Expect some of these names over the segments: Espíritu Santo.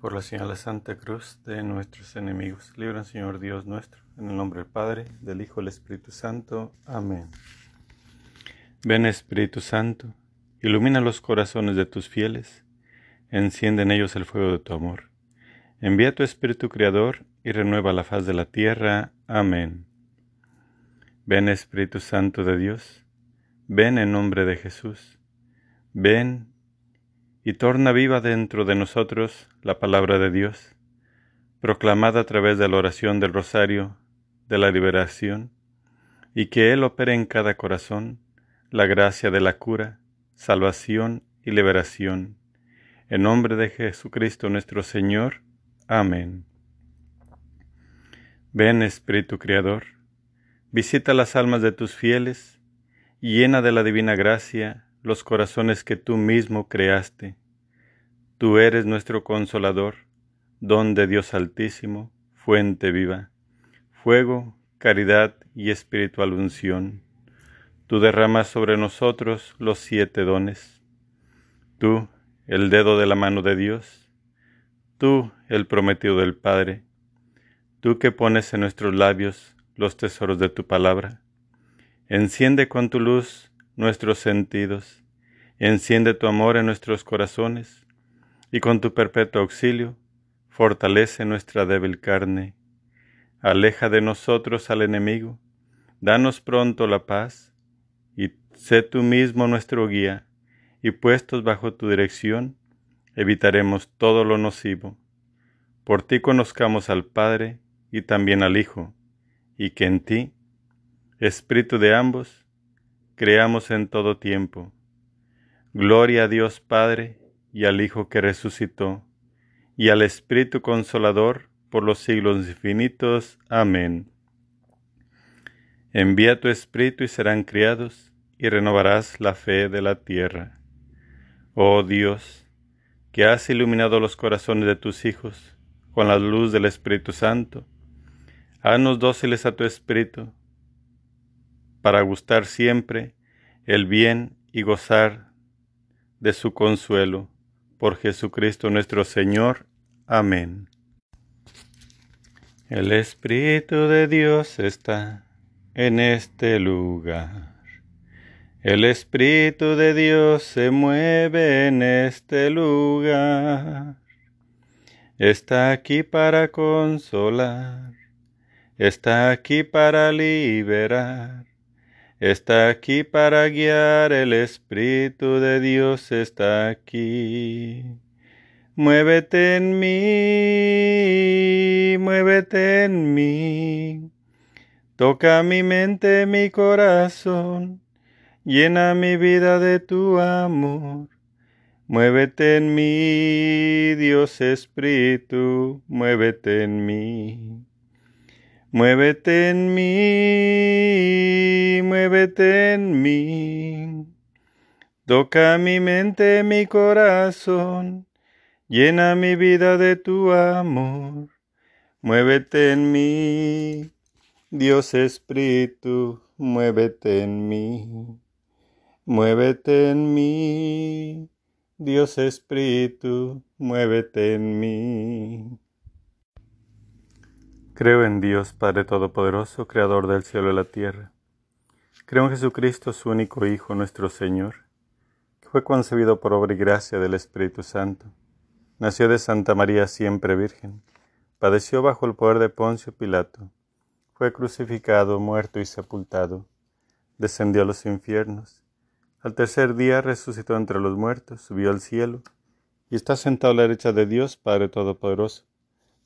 Por la señal de la Santa Cruz de nuestros enemigos, líbranos, Señor Dios nuestro, en el nombre del Padre, del Hijo y del Espíritu Santo. Amén. Ven Espíritu Santo, ilumina los corazones de tus fieles, enciende en ellos el fuego de tu amor. Envía tu Espíritu Creador y renueva la faz de la tierra. Amén. Ven Espíritu Santo de Dios, ven en nombre de Jesús, ven y torna viva dentro de nosotros la palabra de Dios, proclamada a través de la oración del Rosario de la Liberación, y que Él opere en cada corazón la gracia de la cura, salvación y liberación. En nombre de Jesucristo nuestro Señor. Amén. Ven Espíritu Creador, visita las almas de tus fieles, y llena de la divina gracia los corazones que tú mismo creaste. Tú eres nuestro Consolador, don de Dios Altísimo, fuente viva, fuego, caridad y espiritual unción. Tú derramas sobre nosotros los 7 dones. Tú, el dedo de la mano de Dios. Tú, el prometido del Padre. Tú que pones en nuestros labios los tesoros de tu palabra. Enciende con tu luz nuestros sentidos, enciende tu amor en nuestros corazones, y con tu perpetuo auxilio, fortalece nuestra débil carne. Aleja de nosotros al enemigo, danos pronto la paz, y sé tú mismo nuestro guía, y puestos bajo tu dirección, evitaremos todo lo nocivo. Por ti conozcamos al Padre, y también al Hijo, y que en ti, Espíritu de ambos, creamos en todo tiempo. Gloria a Dios Padre, y al Hijo que resucitó, y al Espíritu Consolador, por los siglos infinitos. Amén. Envía tu Espíritu y serán criados, y renovarás la fe de la tierra. Oh Dios, que has iluminado los corazones de tus hijos con la luz del Espíritu Santo, haznos dóciles a tu Espíritu, para gustar siempre el bien y gozar de su consuelo. Por Jesucristo nuestro Señor. Amén. El Espíritu de Dios está en este lugar. El Espíritu de Dios se mueve en este lugar. Está aquí para consolar. Está aquí para liberar. Está aquí para guiar, el Espíritu de Dios está aquí. Muévete en mí, muévete en mí. Toca mi mente, mi corazón. Llena mi vida de tu amor. Muévete en mí, Dios Espíritu, muévete en mí. Muévete en mí, muévete en mí. Toca mi mente, mi corazón. Llena mi vida de tu amor. Muévete en mí, Dios Espíritu, muévete en mí. Muévete en mí, Dios Espíritu, muévete en mí. Creo en Dios, Padre Todopoderoso, Creador del cielo y la tierra. Creo en Jesucristo, su único Hijo, nuestro Señor, que fue concebido por obra y gracia del Espíritu Santo. Nació de Santa María, siempre Virgen. Padeció bajo el poder de Poncio Pilato. Fue crucificado, muerto y sepultado. Descendió a los infiernos. Al tercer día resucitó entre los muertos, subió al cielo, y está sentado a la derecha de Dios, Padre Todopoderoso.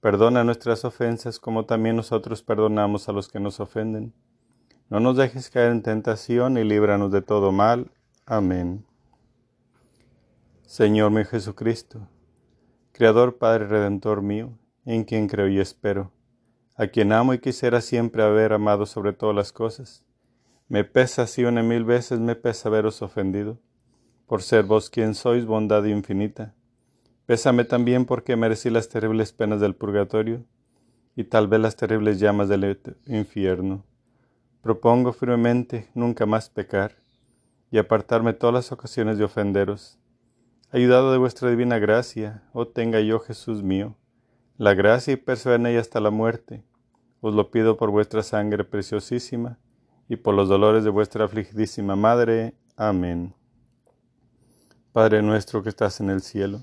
Perdona nuestras ofensas como también nosotros perdonamos a los que nos ofenden. No nos dejes caer en tentación y líbranos de todo mal. Amén. Señor mío Jesucristo, Creador, Padre, Redentor mío, en quien creo y espero, a quien amo y quisiera siempre haber amado sobre todas las cosas. Me pesa así 1,000 veces, me pesa haberos ofendido, por ser vos quien sois, bondad infinita. Pésame también porque merecí las terribles penas del purgatorio y tal vez las terribles llamas del infierno. Propongo firmemente nunca más pecar y apartarme todas las ocasiones de ofenderos. Ayudado de vuestra divina gracia, oh tenga yo, Jesús mío, la gracia y persevera en ella hasta la muerte. Os lo pido por vuestra sangre preciosísima y por los dolores de vuestra afligidísima Madre. Amén. Padre nuestro que estás en el cielo,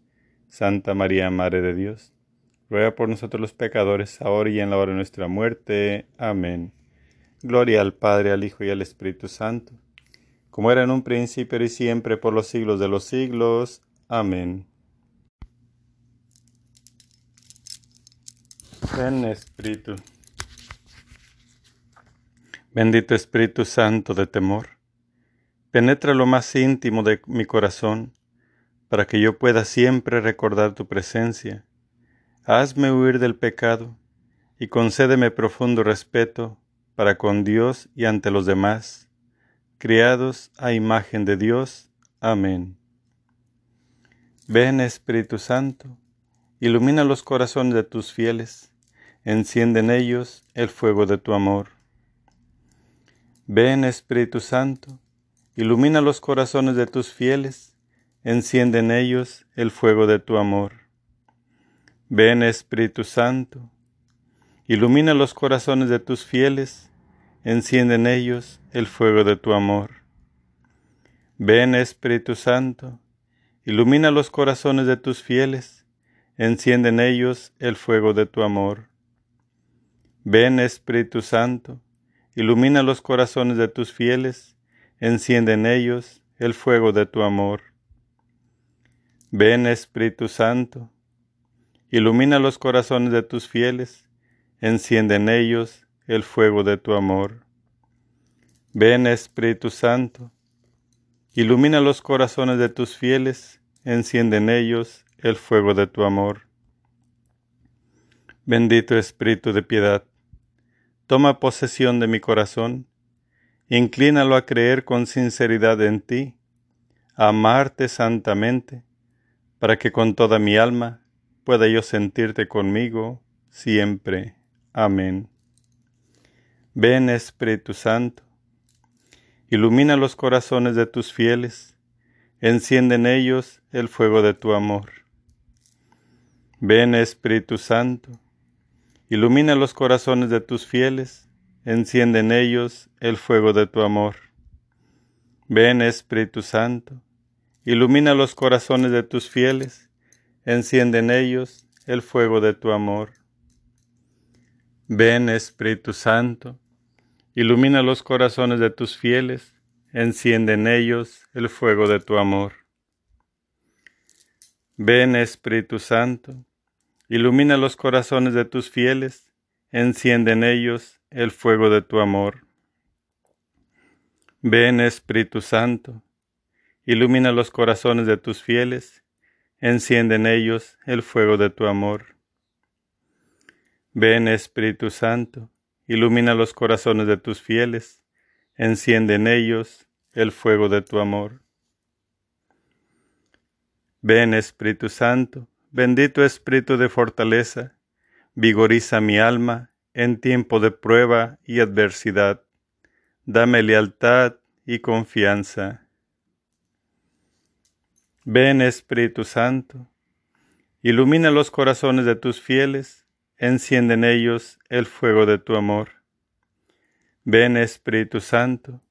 Santa María, Madre de Dios, ruega por nosotros los pecadores, ahora y en la hora de nuestra muerte. Amén. Gloria al Padre, al Hijo y al Espíritu Santo, como era en un principio y siempre por los siglos de los siglos. Amén. Ven Espíritu. Bendito Espíritu Santo de temor, penetra lo más íntimo de mi corazón, para que yo pueda siempre recordar tu presencia. Hazme huir del pecado y concédeme profundo respeto para con Dios y ante los demás, criados a imagen de Dios. Amén. Ven Espíritu Santo, ilumina los corazones de tus fieles, enciende en ellos el fuego de tu amor. Ven Espíritu Santo, ilumina los corazones de tus fieles, enciende en ellos el fuego de tu amor. Ven Espíritu Santo, ilumina los corazones de tus fieles, enciende en ellos el fuego de tu amor. Ven Espíritu Santo, ilumina los corazones de tus fieles, enciende en ellos el fuego de tu amor. Ven Espíritu Santo, ilumina los corazones de tus fieles, enciende en ellos el fuego de tu amor. Ven Espíritu Santo, ilumina los corazones de tus fieles, enciende en ellos el fuego de tu amor. Ven Espíritu Santo, ilumina los corazones de tus fieles, enciende en ellos el fuego de tu amor. Bendito Espíritu de piedad, toma posesión de mi corazón, inclínalo a creer con sinceridad en ti, a amarte santamente, para que con toda mi alma pueda yo sentirte conmigo siempre. Amén. Ven Espíritu Santo, ilumina los corazones de tus fieles, enciende en ellos el fuego de tu amor. Ven Espíritu Santo, ilumina los corazones de tus fieles, enciende en ellos el fuego de tu amor. Ven Espíritu Santo, ilumina los corazones de tus fieles, enciende en ellos el fuego de tu amor. Ven Espíritu Santo, ilumina los corazones de tus fieles, enciende en ellos el fuego de tu amor. Ven Espíritu Santo, ilumina los corazones de tus fieles, enciende en ellos el fuego de tu amor. Ven Espíritu Santo, ilumina los corazones de tus fieles, enciende en ellos el fuego de tu amor. Ven Espíritu Santo, ilumina los corazones de tus fieles, enciende en ellos el fuego de tu amor. Ven Espíritu Santo, bendito Espíritu de fortaleza, vigoriza mi alma en tiempo de prueba y adversidad. Dame lealtad y confianza. Ven Espíritu Santo, ilumina los corazones de tus fieles, enciende en ellos el fuego de tu amor. Ven Espíritu Santo,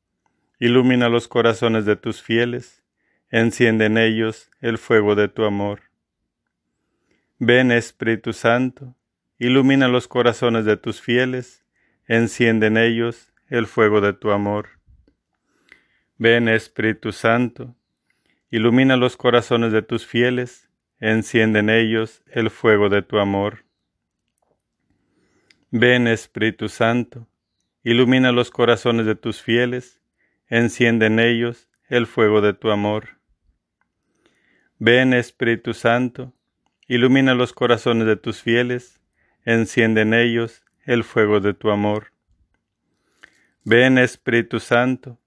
ilumina los corazones de tus fieles, enciende en ellos el fuego de tu amor. Ven Espíritu Santo, ilumina los corazones de tus fieles, enciende en ellos el fuego de tu amor. Ven, Espíritu Santo, ilumina los corazones de tus fieles, enciende en ellos el fuego de tu amor. Ven, Espíritu Santo, ilumina los corazones de tus fieles, enciende en ellos el fuego de tu amor. Ven, Espíritu Santo, ilumina los corazones de tus fieles, enciende en ellos el fuego de tu amor. Ven, Espíritu Santo,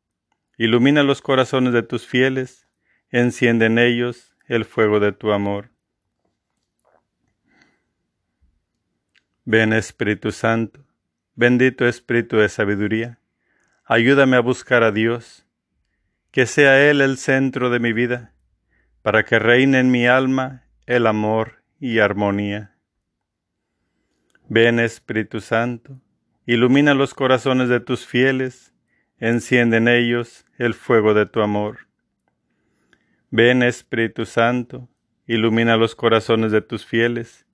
ilumina los corazones de tus fieles, enciende en ellos el fuego de tu amor. Ven, Espíritu Santo, bendito Espíritu de sabiduría, ayúdame a buscar a Dios, que sea Él el centro de mi vida, para que reine en mi alma el amor y armonía. Ven, Espíritu Santo, ilumina los corazones de tus fieles, enciende en ellos el fuego de tu amor. Ven, Espíritu Santo, ilumina los corazones de tus fieles,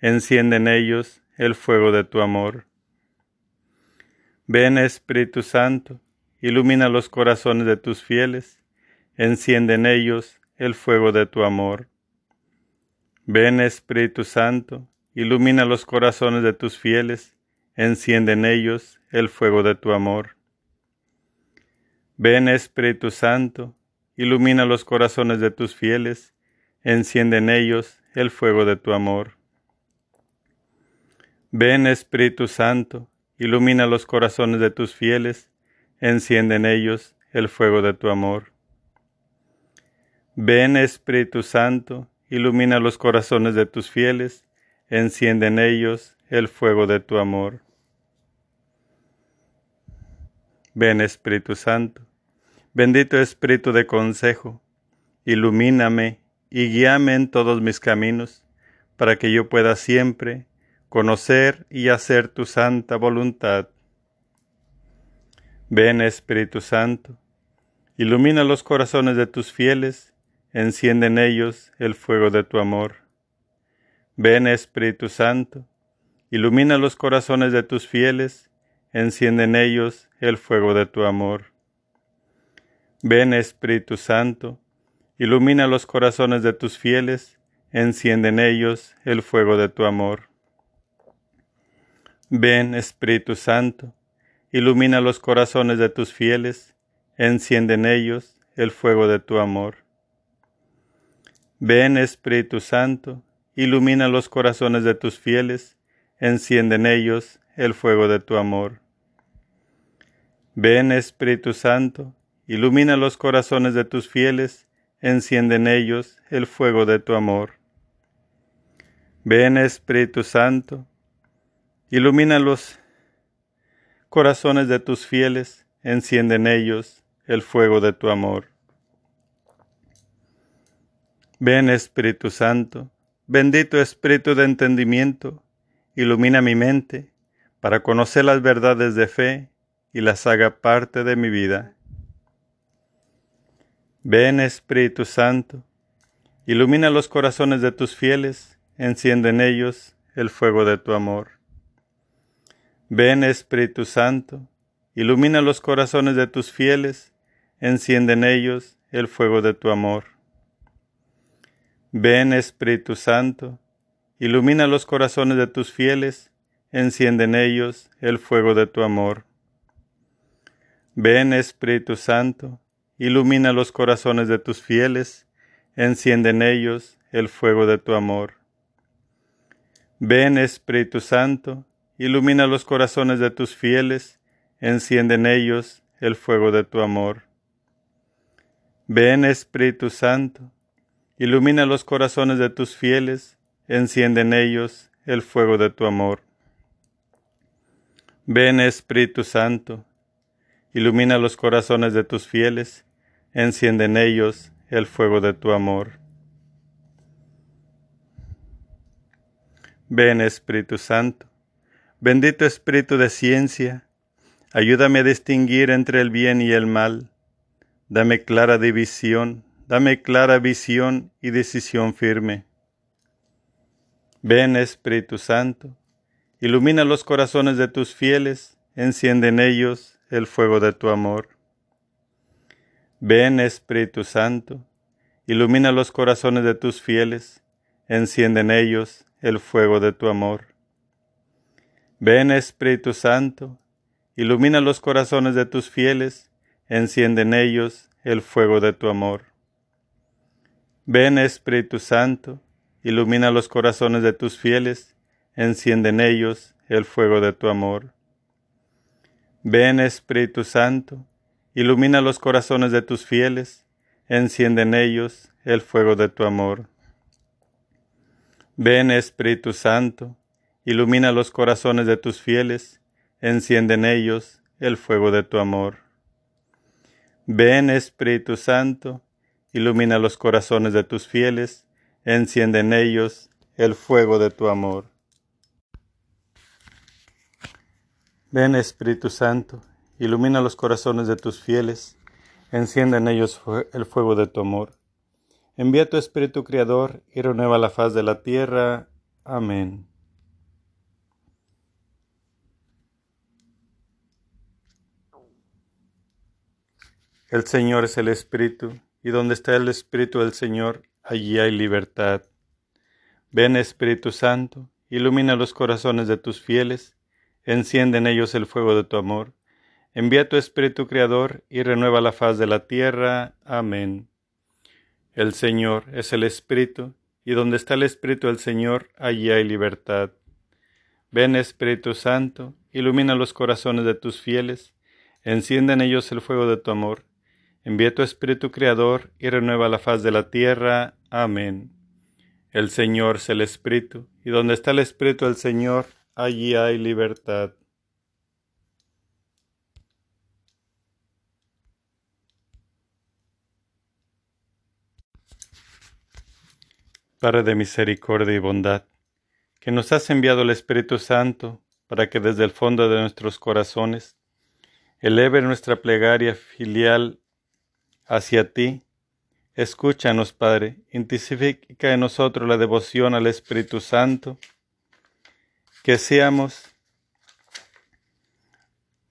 enciende en ellos el fuego de tu amor. Ven, Espíritu Santo, ilumina los corazones de tus fieles, enciende en ellos el fuego de tu amor. Ven, Espíritu Santo, ilumina los corazones de tus fieles, enciende en ellos el fuego de tu amor. Ven, Espíritu Santo, ilumina los corazones de tus fieles, enciende en ellos el fuego de tu amor. Ven, Espíritu Santo, ilumina los corazones de tus fieles, enciende en ellos el fuego de tu amor. Ven, Espíritu Santo, ilumina los corazones de tus fieles, enciende en ellos el fuego de tu amor. Ven, Espíritu Santo, bendito Espíritu de consejo, ilumíname y guíame en todos mis caminos, para que yo pueda siempre conocer y hacer tu santa voluntad. Ven, Espíritu Santo, ilumina los corazones de tus fieles, enciende en ellos el fuego de tu amor. Ven, Espíritu Santo, ilumina los corazones de tus fieles, enciende en ellos el fuego de tu amor. Ven, Espíritu Santo, ilumina los corazones de tus fieles, enciende en ellos el fuego de tu amor. Ven, Espíritu Santo, ilumina los corazones de tus fieles, enciende en ellos el fuego de tu amor. Ven, Espíritu Santo, ilumina los corazones de tus fieles, enciende en ellos el fuego de tu amor. Ven, Espíritu Santo, ilumina los corazones de tus fieles, enciende en ellos el fuego de tu amor. Ven, Espíritu Santo, ilumina los corazones de tus fieles, enciende en ellos el fuego de tu amor. Ven, Espíritu Santo, bendito Espíritu de entendimiento, ilumina mi mente para conocer las verdades de fe y las haga parte de mi vida. Ven, Espíritu Santo, ilumina los corazones de tus fieles, enciende en ellos el fuego de tu amor. Ven, Espíritu Santo, ilumina los corazones de tus fieles, enciende en ellos el fuego de tu amor. Ven, Espíritu Santo, ilumina los corazones de tus fieles, enciende en ellos el fuego de tu amor. Ven, Espíritu Santo, ilumina los corazones de tus fieles, enciende en ellos el fuego de tu amor. Ven, Espíritu Santo, ilumina los corazones de tus fieles, enciende en ellos el fuego de tu amor. Ven, Espíritu Santo, ilumina los corazones de tus fieles, enciende en ellos el fuego de tu amor. Ven, Espíritu Santo, ilumina los corazones de tus fieles, enciende en ellos el fuego de tu amor. Ven, Espíritu Santo, bendito Espíritu de ciencia, ayúdame a distinguir entre el bien y el mal, dame clara visión y decisión firme. Ven, Espíritu Santo, ilumina los corazones de tus fieles, enciende en ellos el fuego de tu amor. Ven, Espíritu Santo, ilumina los corazones de tus fieles, enciende en ellos el fuego de tu amor. Ven, Espíritu Santo, ilumina los corazones de tus fieles, enciende en ellos el fuego de tu amor. Ven, Espíritu Santo, ilumina los corazones de tus fieles, enciende en ellos el fuego de tu amor. Ven, Espíritu Santo, ilumina los corazones de tus fieles, enciende en ellos el fuego de tu amor. Ven, Espíritu Santo, ilumina los corazones de tus fieles, enciende en ellos el fuego de tu amor. Ven, Espíritu Santo, ilumina los corazones de tus fieles, enciende en ellos el fuego de tu amor. Ven, Espíritu Santo, ilumina los corazones de tus fieles, enciende en ellos el fuego de tu amor. Envía tu Espíritu Creador y renueva la faz de la tierra. Amén. El Señor es el Espíritu, y donde está el Espíritu del Señor, allí hay libertad. Ven, Espíritu Santo, ilumina los corazones de tus fieles, enciende en ellos el fuego de tu amor. Envía tu Espíritu Creador y renueva la faz de la tierra. Amén. El Señor es el Espíritu, y donde está el Espíritu del Señor, allí hay libertad. Ven, Espíritu Santo, ilumina los corazones de tus fieles, enciende en ellos el fuego de tu amor. Envía tu Espíritu Creador y renueva la faz de la tierra. Amén. El Señor es el Espíritu, y donde está el Espíritu del Señor, allí hay libertad. Padre de misericordia y bondad, que nos has enviado el Espíritu Santo para que desde el fondo de nuestros corazones eleve nuestra plegaria filial hacia ti. Escúchanos, Padre, intensifica en nosotros la devoción al Espíritu Santo, que seamos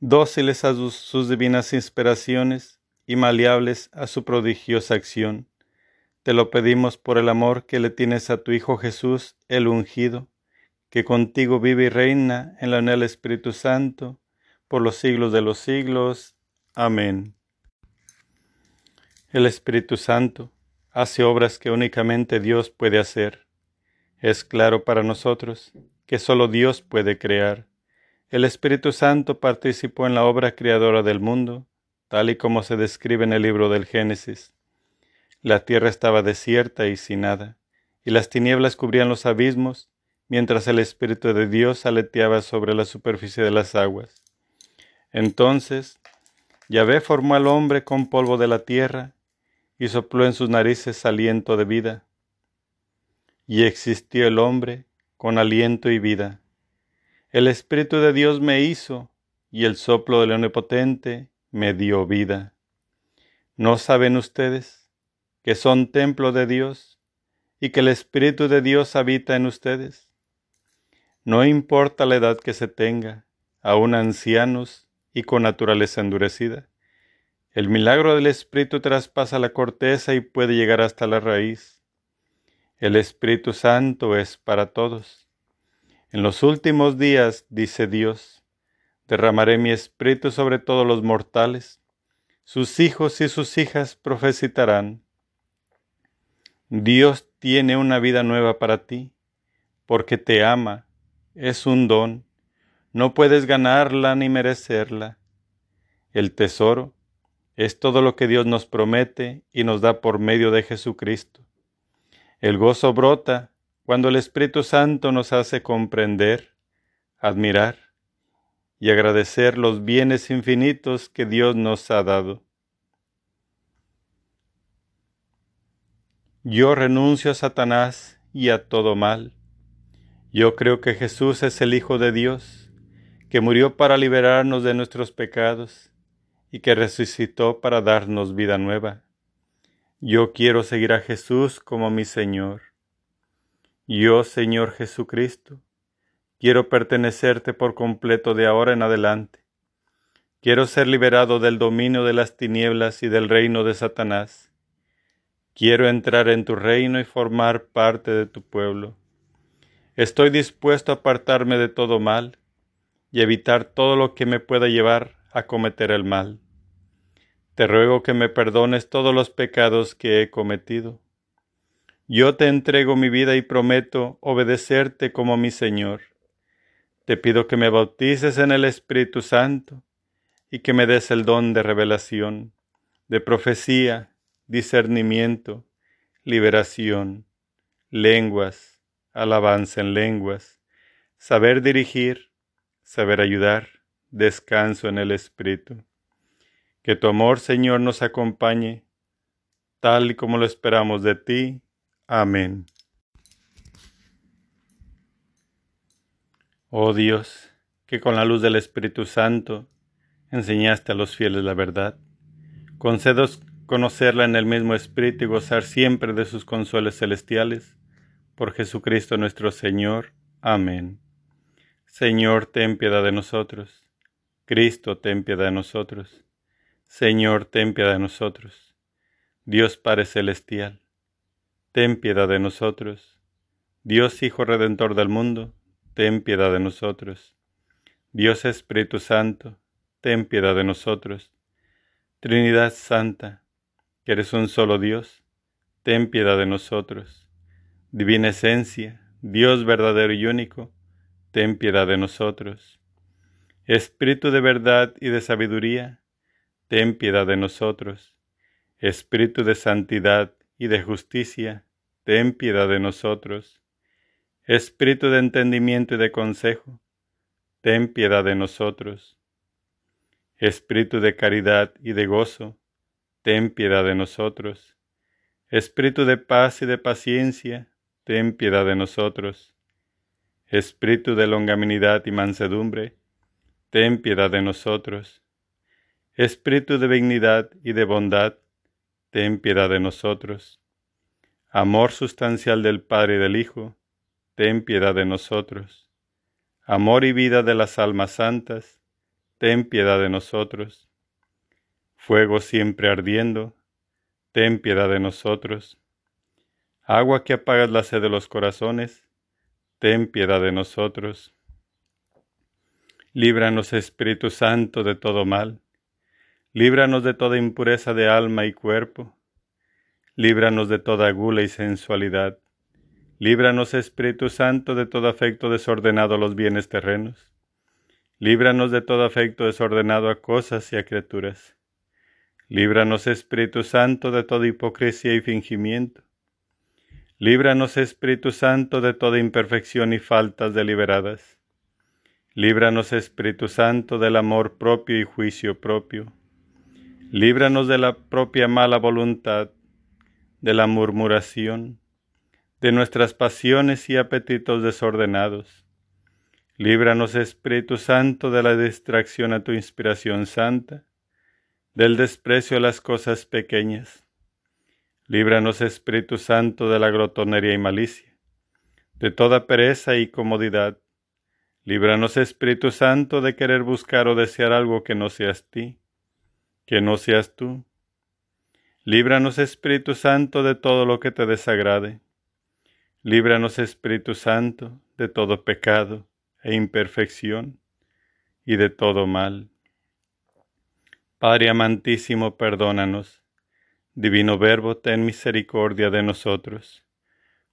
dóciles a sus divinas inspiraciones y maleables a su prodigiosa acción. Te lo pedimos por el amor que le tienes a tu Hijo Jesús, el ungido, que contigo vive y reina en la unión del Espíritu Santo, por los siglos de los siglos. Amén. El Espíritu Santo hace obras que únicamente Dios puede hacer. Es claro para nosotros que solo Dios puede crear. El Espíritu Santo participó en la obra creadora del mundo, tal y como se describe en el libro del Génesis. La tierra estaba desierta y sin nada, y las tinieblas cubrían los abismos, mientras el Espíritu de Dios aleteaba sobre la superficie de las aguas. Entonces, Yahvé formó al hombre con polvo de la tierra, y sopló en sus narices aliento de vida. Y existió el hombre con aliento y vida. El Espíritu de Dios me hizo, y el soplo del Omnipotente me dio vida. ¿No saben ustedes que son templo de Dios y que el Espíritu de Dios habita en ustedes? No importa la edad que se tenga, aún ancianos y con naturaleza endurecida. El milagro del Espíritu traspasa la corteza y puede llegar hasta la raíz. El Espíritu Santo es para todos. En los últimos días, dice Dios, derramaré mi Espíritu sobre todos los mortales. Sus hijos y sus hijas profetizarán. Dios tiene una vida nueva para ti, porque te ama. Es un don. No puedes ganarla ni merecerla. El tesoro es todo lo que Dios nos promete y nos da por medio de Jesucristo. El gozo brota cuando el Espíritu Santo nos hace comprender, admirar y agradecer los bienes infinitos que Dios nos ha dado. Yo renuncio a Satanás y a todo mal. Yo creo que Jesús es el Hijo de Dios, que murió para liberarnos de nuestros pecados y que resucitó para darnos vida nueva. Yo quiero seguir a Jesús como mi Señor. Yo, Señor Jesucristo, quiero pertenecerte por completo de ahora en adelante Quiero ser liberado del dominio de las tinieblas y del reino de Satanás. Quiero entrar en tu reino y formar parte de tu pueblo. Estoy dispuesto a apartarme de todo mal y evitar todo lo que me pueda llevar a cometer el mal. Te ruego que me perdones todos los pecados que he cometido. Yo te entrego mi vida y prometo obedecerte como mi Señor. Te pido que me bautices en el Espíritu Santo y que me des el don de revelación, de profecía, discernimiento, liberación, lenguas, alabanza en lenguas, saber dirigir, saber ayudar, descanso en el Espíritu. Que tu amor, Señor, nos acompañe, tal y como lo esperamos de ti. Amén. Oh Dios, que con la luz del Espíritu Santo enseñaste a los fieles la verdad, concédenos conocerla en el mismo Espíritu y gozar siempre de sus consuelos celestiales. Por Jesucristo nuestro Señor. Amén. Señor, ten piedad de nosotros. Cristo, ten piedad de nosotros. Señor, ten piedad de nosotros. Dios Padre Celestial, ten piedad de nosotros. Dios Hijo Redentor del mundo, ten piedad de nosotros. Dios Espíritu Santo, ten piedad de nosotros. Trinidad Santa, que eres un solo Dios, ten piedad de nosotros. Divina Esencia, Dios verdadero y único, ten piedad de nosotros. Espíritu de verdad y de sabiduría, ten piedad de nosotros. Espíritu de santidad y de justicia, ten piedad de nosotros. Espíritu de entendimiento y de consejo, ten piedad de nosotros. Espíritu de caridad y de gozo, ten piedad de nosotros. Espíritu de paz y de paciencia, ten piedad de nosotros. Espíritu de longanimidad y mansedumbre, ten piedad de nosotros. Espíritu de benignidad y de bondad, ten piedad de nosotros. Amor sustancial del Padre y del Hijo, ten piedad de nosotros. Amor y vida de las almas santas, ten piedad de nosotros. Fuego siempre ardiendo, ten piedad de nosotros. Agua que apagas la sed de los corazones, ten piedad de nosotros. Líbranos, Espíritu Santo, de todo mal. Líbranos de toda impureza de alma y cuerpo. Líbranos de toda gula y sensualidad. Líbranos, Espíritu Santo, de todo afecto desordenado a los bienes terrenos. Líbranos de todo afecto desordenado a cosas y a criaturas. Líbranos, Espíritu Santo, de toda hipocresía y fingimiento. Líbranos, Espíritu Santo, de toda imperfección y faltas deliberadas. Líbranos, Espíritu Santo, del amor propio y juicio propio. Líbranos de la propia mala voluntad, de la murmuración, de nuestras pasiones y apetitos desordenados. Líbranos, Espíritu Santo, de la distracción a tu inspiración santa, del desprecio a las cosas pequeñas. Líbranos, Espíritu Santo, de la glotonería y malicia, de toda pereza y comodidad. Líbranos, Espíritu Santo, de querer buscar o desear algo que no seas ti, que no seas tú. Líbranos, Espíritu Santo, de todo lo que te desagrade. Líbranos, Espíritu Santo, de todo pecado e imperfección y de todo mal. Padre amantísimo, perdónanos. Divino Verbo, ten misericordia de nosotros.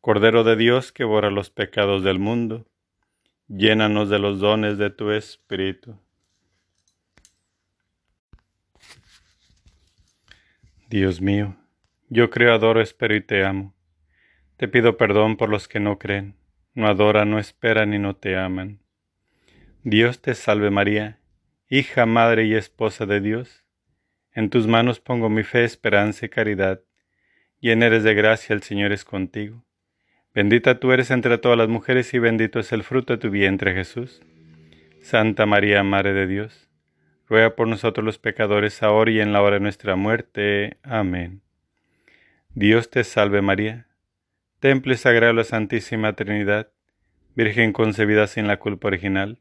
Cordero de Dios, que borra los pecados del mundo, llénanos de los dones de tu Espíritu. Dios mío, yo creo, adoro, espero y te amo. Te pido perdón por los que no creen, no adoran, no esperan y no te aman. Dios te salve María, hija, madre y esposa de Dios. En tus manos pongo mi fe, esperanza y caridad. Llena eres de gracia, el Señor es contigo. Bendita tú eres entre todas las mujeres y bendito es el fruto de tu vientre, Jesús. Santa María, Madre de Dios, ruega por nosotros los pecadores, ahora y en la hora de nuestra muerte. Amén. Dios te salve María, Templo Sagrado de la Santísima Trinidad, Virgen concebida sin la culpa original.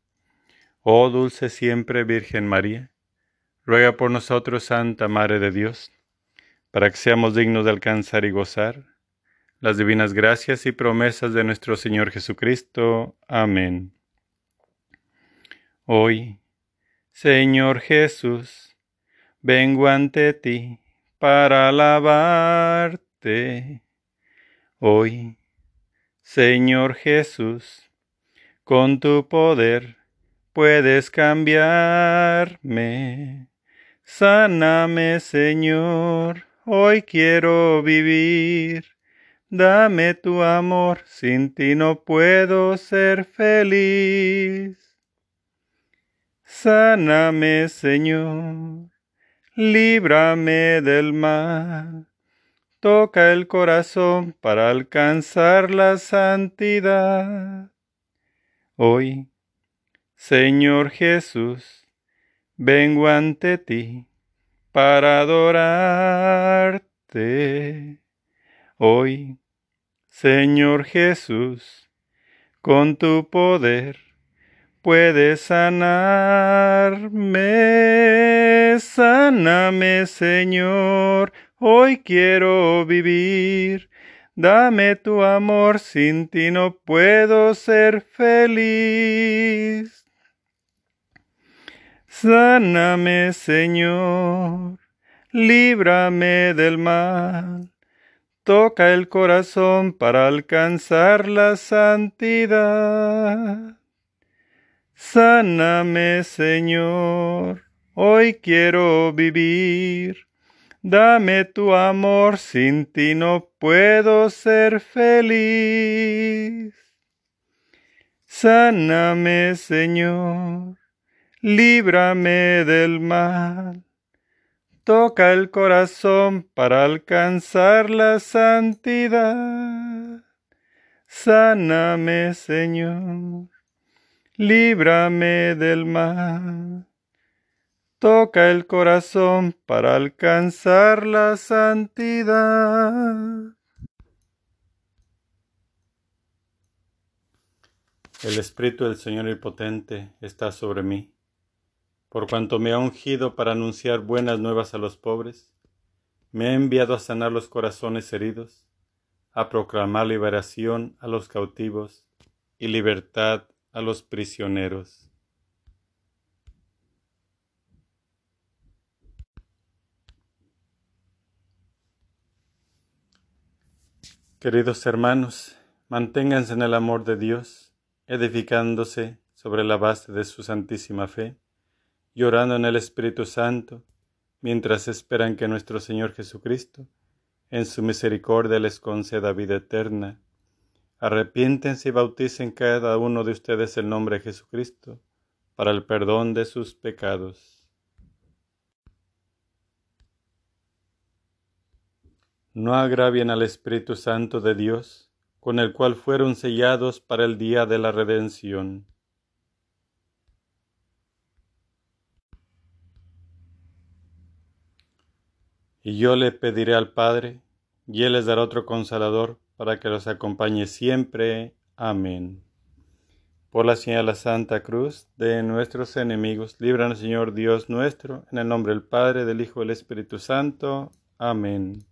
Oh dulce siempre Virgen María, ruega por nosotros, Santa Madre de Dios, para que seamos dignos de alcanzar y gozar las divinas gracias y promesas de nuestro Señor Jesucristo. Amén. Hoy, Señor Jesús, vengo ante ti para alabarte. Hoy, Señor Jesús, con tu poder puedes cambiarme. Sáname, Señor, hoy quiero vivir. Dame tu amor, sin ti no puedo ser feliz. Sáname, Señor, líbrame del mal, toca el corazón para alcanzar la santidad. Hoy, Señor Jesús, vengo ante ti para adorarte. Hoy, Señor Jesús, con tu poder puedes sanarme. Sáname, Señor, hoy quiero vivir. Dame tu amor, sin ti no puedo ser feliz. Sáname, Señor, líbrame del mal, toca el corazón para alcanzar la santidad. Sáname, Señor, hoy quiero vivir. Dame tu amor, sin ti no puedo ser feliz. Sáname, Señor, líbrame del mal, toca el corazón para alcanzar la santidad. Sáname, Señor, líbrame del mal, toca el corazón para alcanzar la santidad. El Espíritu del Señor Omnipotente está sobre mí, por cuanto me ha ungido para anunciar buenas nuevas a los pobres, me ha enviado a sanar los corazones heridos, a proclamar liberación a los cautivos y libertad a los prisioneros. Queridos hermanos, manténganse en el amor de Dios, edificándose sobre la base de su santísima fe, y orando en el Espíritu Santo, mientras esperan que nuestro Señor Jesucristo, en su misericordia, les conceda vida eterna. Arrepiéntense y bauticen cada uno de ustedes el nombre de Jesucristo para el perdón de sus pecados. No agravien al Espíritu Santo de Dios, con el cual fueron sellados para el día de la redención. Y yo le pediré al Padre, y Él les dará otro Consolador, para que los acompañe siempre. Amén. Por la señal de la Santa Cruz de nuestros enemigos, líbranos, Señor Dios nuestro, en el nombre del Padre, del Hijo y del Espíritu Santo. Amén.